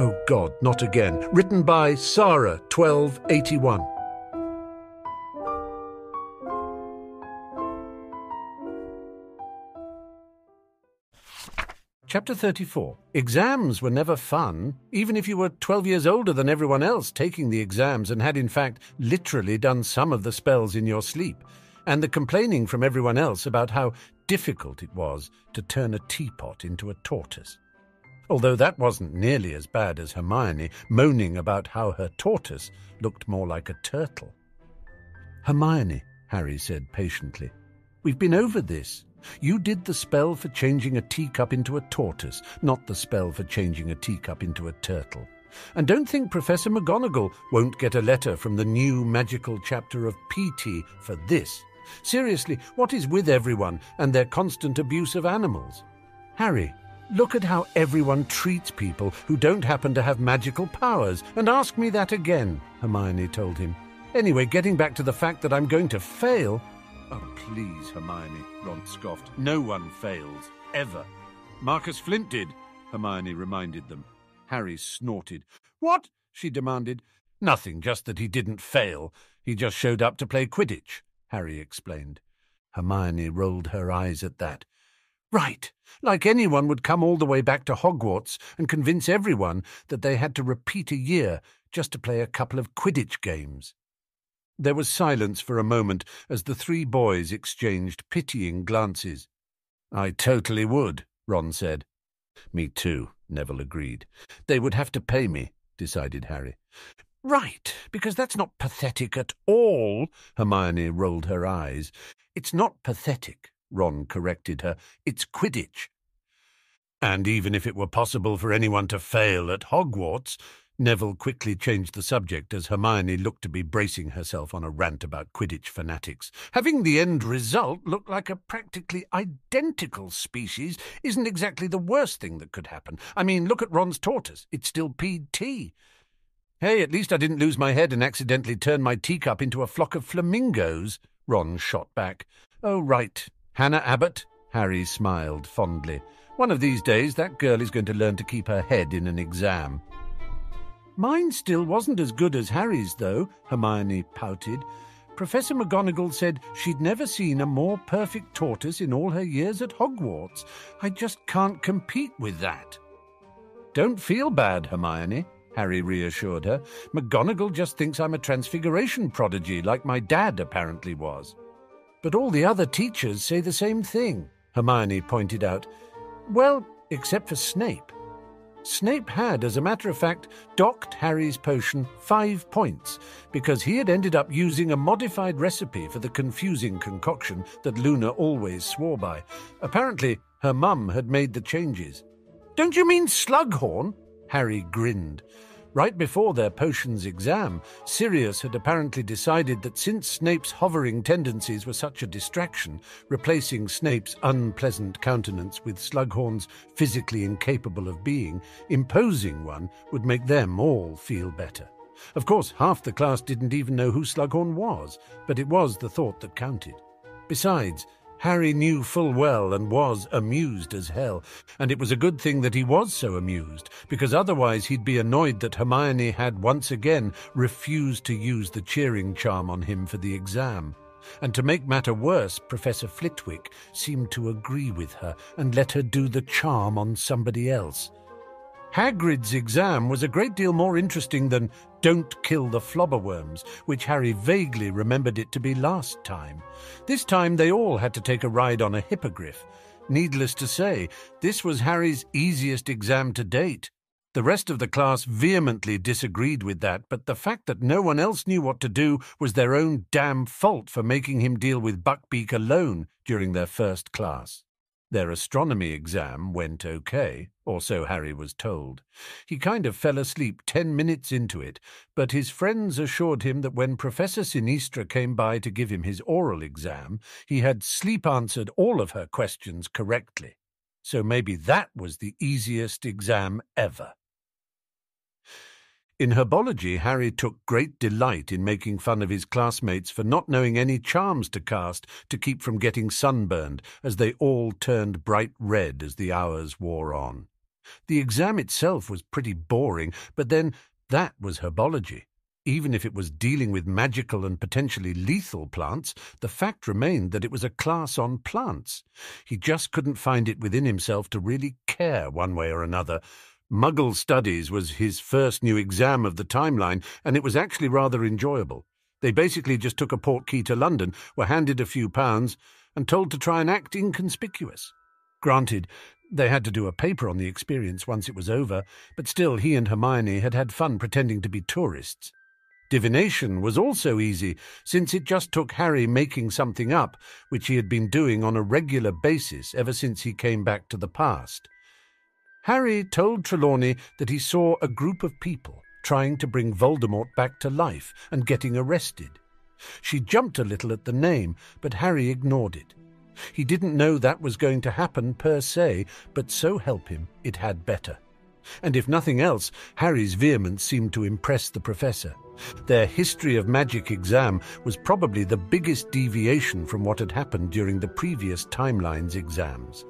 Oh God, not again. Written by Sarah 1281. Chapter 34. Exams were never fun, even if you were 12 years older than everyone else taking the exams and had in fact literally done some of the spells in your sleep, and the complaining from everyone else about how difficult it was to turn a teapot into a tortoise. Although that wasn't nearly as bad as Hermione moaning about how her tortoise looked more like a turtle. "Hermione," Harry said patiently, "we've been over this. You did the spell for changing a teacup into a tortoise, not the spell for changing a teacup into a turtle. And don't think Professor McGonagall won't get a letter from the new magical chapter of P.T. for this. Seriously, what is with everyone and their constant abuse of animals? Harry, look at how everyone treats people who don't happen to have magical powers, and ask me that again," Hermione told him. "Anyway, getting back to the fact that I'm going to fail..." "Oh, please, Hermione," Ron scoffed. "No one fails, ever." "Marcus Flint did," Hermione reminded them. Harry snorted. "What?" she demanded. "Nothing, just that he didn't fail. He just showed up to play Quidditch," Harry explained. Hermione rolled her eyes at that. "Right, like anyone would come all the way back to Hogwarts and convince everyone that they had to repeat a year just to play a couple of Quidditch games." There was silence for a moment as the three boys exchanged pitying glances. "I totally would," Ron said. "Me too," Neville agreed. "They would have to pay me," decided Harry. "Right, because that's not pathetic at all," Hermione rolled her eyes. "It's not pathetic," Ron corrected her. "It's Quidditch." "And even if it were possible for anyone to fail at Hogwarts..." Neville quickly changed the subject as Hermione looked to be bracing herself on a rant about Quidditch fanatics. "Having the end result look like a practically identical species isn't exactly the worst thing that could happen. I mean, look at Ron's tortoise. It's still P.T. "Hey, at least I didn't lose my head and accidentally turn my teacup into a flock of flamingos," Ron shot back. "Oh, right. Hannah Abbott," Harry smiled fondly. "One of these days that girl is going to learn to keep her head in an exam." "Mine still wasn't as good as Harry's, though," Hermione pouted. "Professor McGonagall said she'd never seen a more perfect tortoise in all her years at Hogwarts. I just can't compete with that." "Don't feel bad, Hermione," Harry reassured her. "McGonagall just thinks I'm a transfiguration prodigy, like my dad apparently was." "But all the other teachers say the same thing," Hermione pointed out. "Well, except for Snape. Snape had, as a matter of fact, docked Harry's potion 5 points because he had ended up using a modified recipe for the confusing concoction that Luna always swore by. Apparently, her mum had made the changes." "Don't you mean Slughorn?" Harry grinned. Right before their potions exam, Sirius had apparently decided that since Snape's hovering tendencies were such a distraction, replacing Snape's unpleasant countenance with Slughorn's physically incapable of being, imposing one would make them all feel better. Of course, half the class didn't even know who Slughorn was, but it was the thought that counted. Besides, Harry knew full well and was amused as hell, and it was a good thing that he was so amused, because otherwise he'd be annoyed that Hermione had once again refused to use the cheering charm on him for the exam. And to make matter worse, Professor Flitwick seemed to agree with her and let her do the charm on somebody else. Hagrid's exam was a great deal more interesting than "Don't Kill the Flobberworms," which Harry vaguely remembered it to be last time. This time they all had to take a ride on a hippogriff. Needless to say, this was Harry's easiest exam to date. The rest of the class vehemently disagreed with that, but the fact that no one else knew what to do was their own damn fault for making him deal with Buckbeak alone during their first class. Their astronomy exam went okay, or so Harry was told. He kind of fell asleep 10 minutes into it, but his friends assured him that when Professor Sinistra came by to give him his oral exam, he had sleep-answered all of her questions correctly. So maybe that was the easiest exam ever. In herbology, Harry took great delight in making fun of his classmates for not knowing any charms to cast to keep from getting sunburned, as they all turned bright red as the hours wore on. The exam itself was pretty boring, but then that was herbology. Even if it was dealing with magical and potentially lethal plants, the fact remained that it was a class on plants. He just couldn't find it within himself to really care one way or another. Muggle Studies was his first new exam of the timeline, and it was actually rather enjoyable. They basically just took a portkey to London, were handed a few pounds, and told to try and act inconspicuous. Granted, they had to do a paper on the experience once it was over, but still he and Hermione had had fun pretending to be tourists. Divination was also easy, since it just took Harry making something up, which he had been doing on a regular basis ever since he came back to the past. Harry told Trelawney that he saw a group of people trying to bring Voldemort back to life and getting arrested. She jumped a little at the name, but Harry ignored it. He didn't know that was going to happen per se, but so help him, it had better. And if nothing else, Harry's vehemence seemed to impress the Professor. Their History of Magic exam was probably the biggest deviation from what had happened during the previous timeline's exams.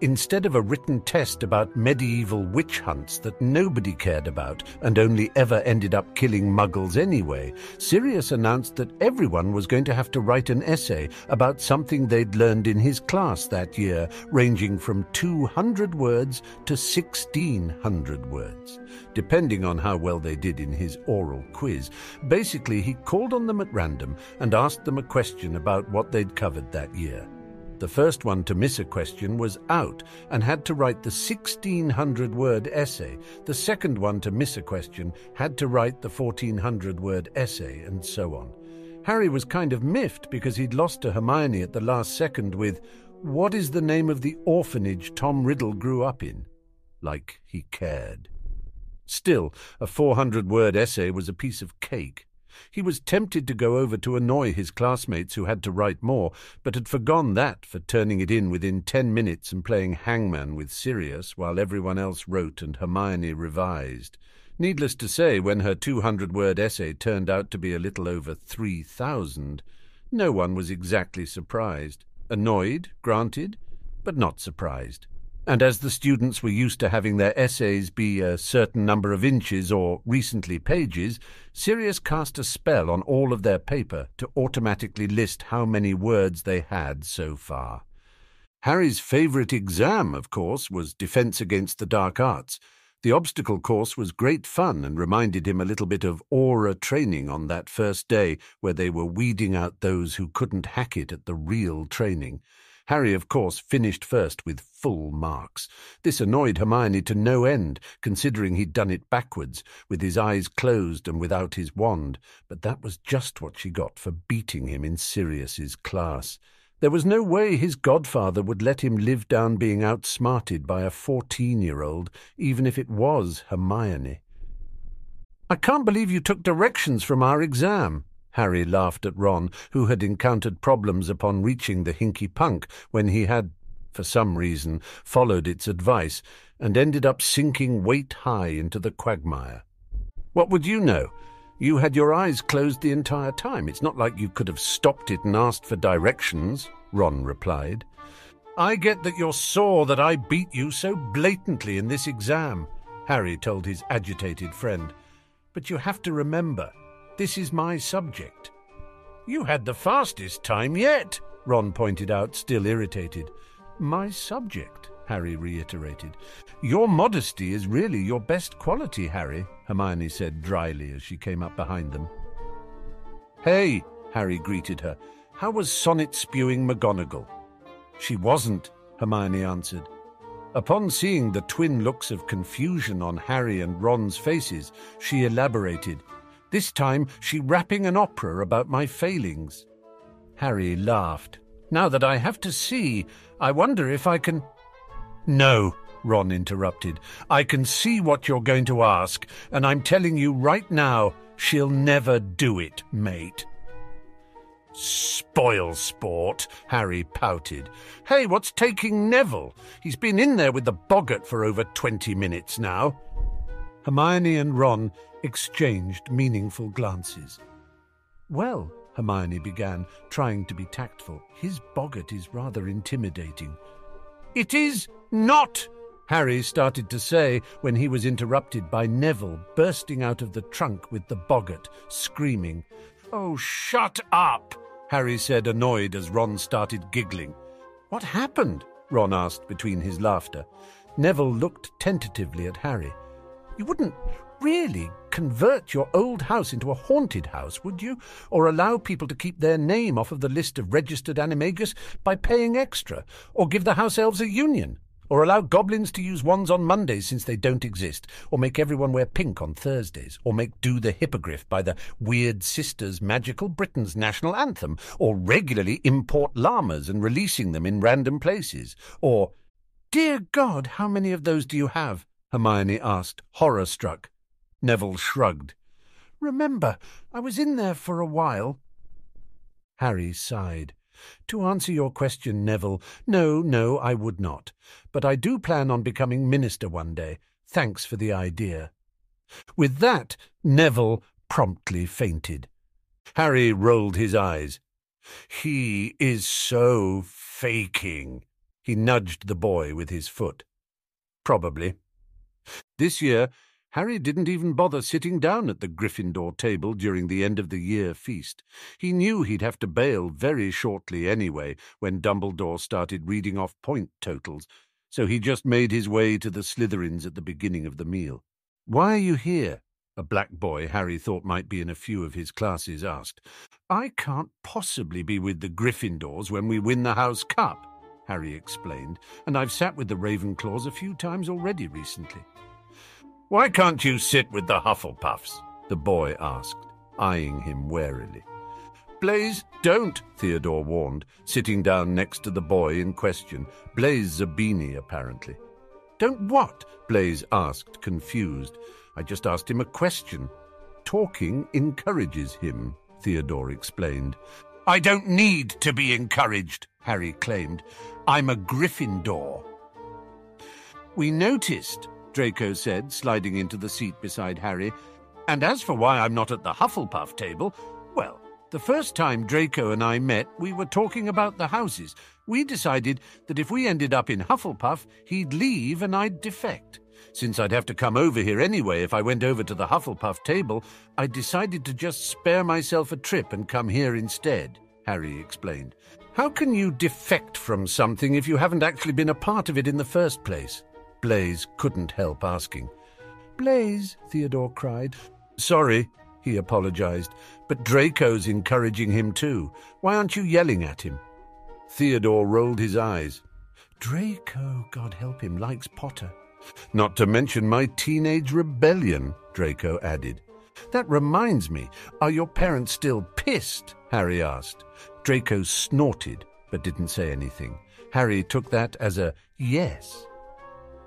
Instead of a written test about medieval witch hunts that nobody cared about and only ever ended up killing muggles anyway, Sirius announced that everyone was going to have to write an essay about something they'd learned in his class that year, ranging from 200 words to 1,600 words, depending on how well they did in his oral quiz. Basically, he called on them at random and asked them a question about what they'd covered that year. The first one to miss a question was out and had to write the 1,600-word essay. The second one to miss a question had to write the 1,400-word essay, and so on. Harry was kind of miffed because he'd lost to Hermione at the last second with, "What is the name of the orphanage Tom Riddle grew up in?" Like he cared. Still, a 400-word essay was a piece of cake. He was tempted to go over to annoy his classmates who had to write more, but had forgone that for turning it in within 10 minutes and playing hangman with Sirius while everyone else wrote and Hermione revised. Needless to say, when her 200-word essay turned out to be a little over 3,000, no one was exactly surprised. Annoyed, granted, but not surprised. And as the students were used to having their essays be a certain number of inches or, recently, pages, Sirius cast a spell on all of their paper to automatically list how many words they had so far. Harry's favourite exam, of course, was Defence Against the Dark Arts. The obstacle course was great fun and reminded him a little bit of aura training on that first day where they were weeding out those who couldn't hack it at the real training. Harry, of course, finished first with full marks. This annoyed Hermione to no end, considering he'd done it backwards, with his eyes closed and without his wand, but that was just what she got for beating him in Sirius's class. There was no way his godfather would let him live down being outsmarted by a 14-year-old, even if it was Hermione. "I can't believe you took directions from our exam," Harry laughed at Ron, who had encountered problems upon reaching the Hinky Punk when he had, for some reason, followed its advice and ended up sinking waist-high into the quagmire. "What would you know? You had your eyes closed the entire time. It's not like you could have stopped it and asked for directions," Ron replied. "I get that you're sore that I beat you so blatantly in this exam," Harry told his agitated friend. "But you have to remember, this is my subject." "You had the fastest time yet," Ron pointed out, still irritated. "My subject," Harry reiterated. "Your modesty is really your best quality, Harry," Hermione said dryly as she came up behind them. "Hey," Harry greeted her. "How was sonnet-spewing McGonagall?" "She wasn't," Hermione answered. Upon seeing the twin looks of confusion on Harry and Ron's faces, she elaborated. "This time she rapping an opera about my failings." Harry laughed. "Now that I have to see, I wonder if I can—" "No," Ron interrupted. "I can see what you're going to ask, and I'm telling you right now, she'll never do it, mate." "Spoil sport," Harry pouted. "Hey, what's taking Neville? He's been in there with the boggart for over 20 minutes now." Hermione and Ron exchanged meaningful glances. "Well," Hermione began, trying to be tactful, "his boggart is rather intimidating." "It is not!" Harry started to say when he was interrupted by Neville bursting out of the trunk with the boggart, screaming. "Oh, shut up!" Harry said, annoyed as Ron started giggling. "What happened?" Ron asked between his laughter. Neville looked tentatively at Harry. "You wouldn't really convert your old house into a haunted house, would you? Or allow people to keep their name off of the list of registered animagus by paying extra? Or give the house elves a union? Or allow goblins to use wands on Mondays since they don't exist? Or make everyone wear pink on Thursdays? Or make Do the Hippogriff by the Weird Sisters Magical Britain's national anthem? Or regularly import llamas and releasing them in random places? Or—" "Dear God, how many of those do you have?" Hermione asked, horror-struck. Neville shrugged. "Remember, I was in there for a while." Harry sighed. "To answer your question, Neville, no, I would not. But I do plan on becoming minister one day. Thanks for the idea." With that, Neville promptly fainted. Harry rolled his eyes. "He is so faking." He nudged the boy with his foot. Probably. This year, Harry didn't even bother sitting down at the Gryffindor table during the end-of-the-year feast. He knew he'd have to bail very shortly anyway when Dumbledore started reading off point totals, so he just made his way to the Slytherins at the beginning of the meal. "Why are you here?" a black boy Harry thought might be in a few of his classes asked. "I can't possibly be with the Gryffindors when we win the House Cup," Harry explained, "and I've sat with the Ravenclaws a few times already recently." "Why can't you sit with the Hufflepuffs?" the boy asked, eyeing him warily. "Blaise, don't," Theodore warned, sitting down next to the boy in question, Blaise Zabini apparently. "Don't what?" Blaise asked, confused. "I just asked him a question." "Talking encourages him," Theodore explained. "I don't need to be encouraged," Harry claimed. "I'm a Gryffindor." "We noticed," Draco said, sliding into the seat beside Harry. "And as for why I'm not at the Hufflepuff table, well, the first time Draco and I met, we were talking about the houses. We decided that if we ended up in Hufflepuff, he'd leave and I'd defect. Since I'd have to come over here anyway if I went over to the Hufflepuff table, I decided to just spare myself a trip and come here instead," Harry explained. "How can you defect from something if you haven't actually been a part of it in the first place?" Blaise couldn't help asking. "Blaise," Theodore cried. "Sorry," he apologized, "but Draco's encouraging him too. Why aren't you yelling at him?" Theodore rolled his eyes. "Draco, God help him, likes Potter." "Not to mention my teenage rebellion," Draco added. "That reminds me, are your parents still pissed?" Harry asked. Draco snorted, but didn't say anything. Harry took that as a yes.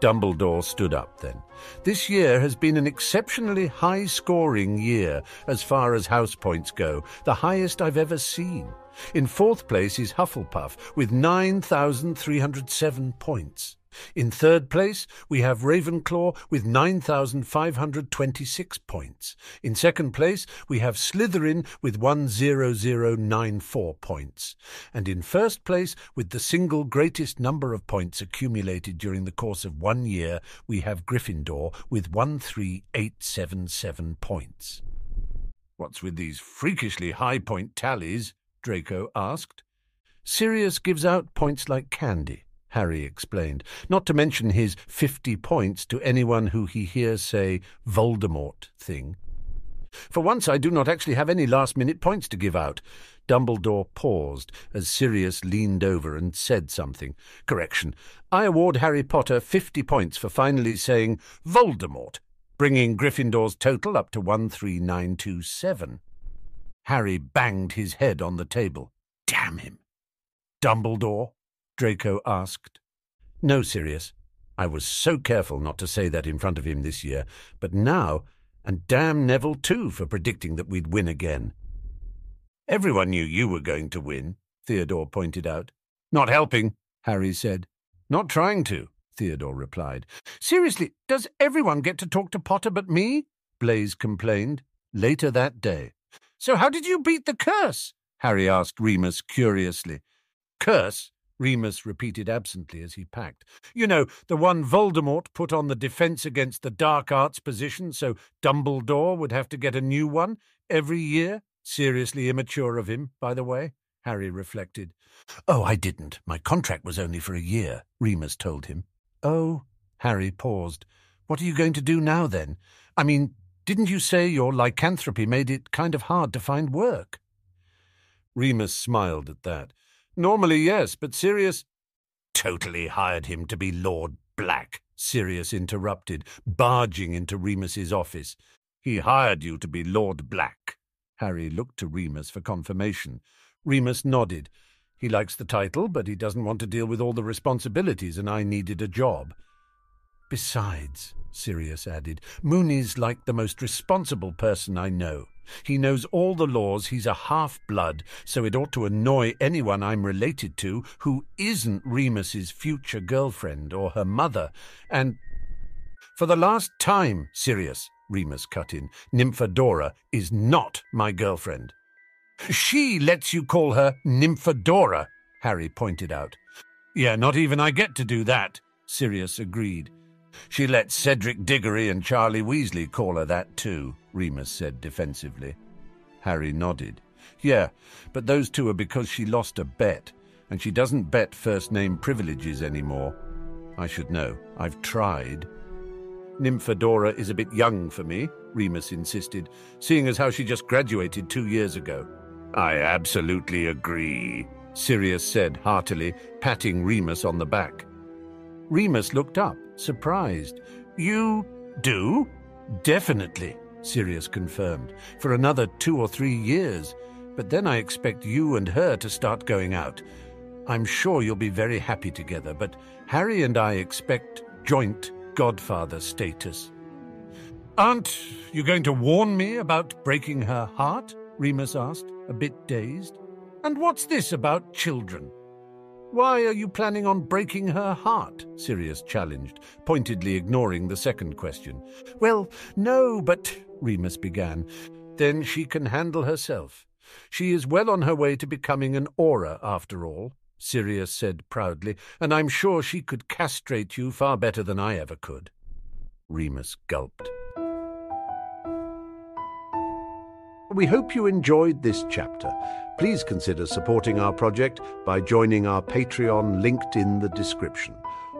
Dumbledore stood up then. "This year has been an exceptionally high-scoring year as far as house points go, the highest I've ever seen. In fourth place is Hufflepuff, with 9,307 points. In third place, we have Ravenclaw with 9,526 points. In second place, we have Slytherin with 1,094 points. And in first place, with the single greatest number of points accumulated during the course of 1 year, we have Gryffindor with 13877 points." "What's with these freakishly high point tallies?" Draco asked. "Sirius gives out points like candy," Harry explained, "not to mention his 50 points to anyone who he hears say Voldemort thing." "For once I do not actually have any last-minute points to give out." Dumbledore paused as Sirius leaned over and said something. "Correction, I award Harry Potter 50 points for finally saying Voldemort, bringing Gryffindor's total up to 13927. Harry banged his head on the table. "Damn him." "Dumbledore?" Draco asked. "No, Sirius. I was so careful not to say that in front of him this year, but now, and damn Neville too for predicting that we'd win again." "Everyone knew you were going to win," Theodore pointed out. "Not helping," Harry said. "Not trying to," Theodore replied. "Seriously, does everyone get to talk to Potter but me?" Blaise complained later that day. "So how did you beat the curse?" Harry asked Remus curiously. "Curse? Remus repeated absently as he packed. You know, the one Voldemort put on the Defence Against the Dark Arts position so Dumbledore would have to get a new one every year. Seriously immature of him, by the way, Harry reflected. Oh, I didn't. My contract was only for a year, Remus told him. Oh, Harry paused. What are you going to do now, then? I mean, didn't you say your lycanthropy made it kind of hard to find work? Remus smiled at that. Normally, yes, but Sirius totally hired him to be Lord Black, Sirius interrupted, barging into Remus's office. He hired you to be Lord Black. Harry looked to Remus for confirmation. Remus nodded. He likes the title, but he doesn't want to deal with all the responsibilities, and I needed a job. Besides, Sirius added, Mooney's like the most responsible person I know. He knows all the laws, he's a half-blood, so it ought to annoy anyone I'm related to who isn't Remus's future girlfriend or her mother, and... For the last time, Sirius, Remus cut in, Nymphadora is not my girlfriend. She lets you call her Nymphadora, Harry pointed out. Yeah, not even I get to do that, Sirius agreed. She lets Cedric Diggory and Charlie Weasley call her that too, Remus said defensively. Harry nodded. Yeah, but those two are because she lost a bet, and she doesn't bet first-name privileges anymore. I should know. I've tried. Nymphadora is a bit young for me, Remus insisted, seeing as how she just graduated 2 years ago. I absolutely agree, Sirius said heartily, patting Remus on the back. Remus looked up, surprised. You do? Definitely, Sirius confirmed, for another 2 or 3 years. But then I expect you and her to start going out. I'm sure you'll be very happy together, but Harry and I expect joint godfather status. Aren't you going to warn me about breaking her heart? Remus asked, a bit dazed. And what's this about children? Why are you planning on breaking her heart? Sirius challenged, pointedly ignoring the second question. Well, no, but... Remus began. Then she can handle herself. She is well on her way to becoming an aura, after all, Sirius said proudly, and I'm sure she could castrate you far better than I ever could. Remus gulped. We hope you enjoyed this chapter. Please consider supporting our project by joining our Patreon linked in the description,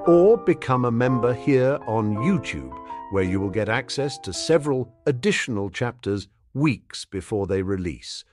or become a member here on YouTube, where you will get access to several additional chapters weeks before they release,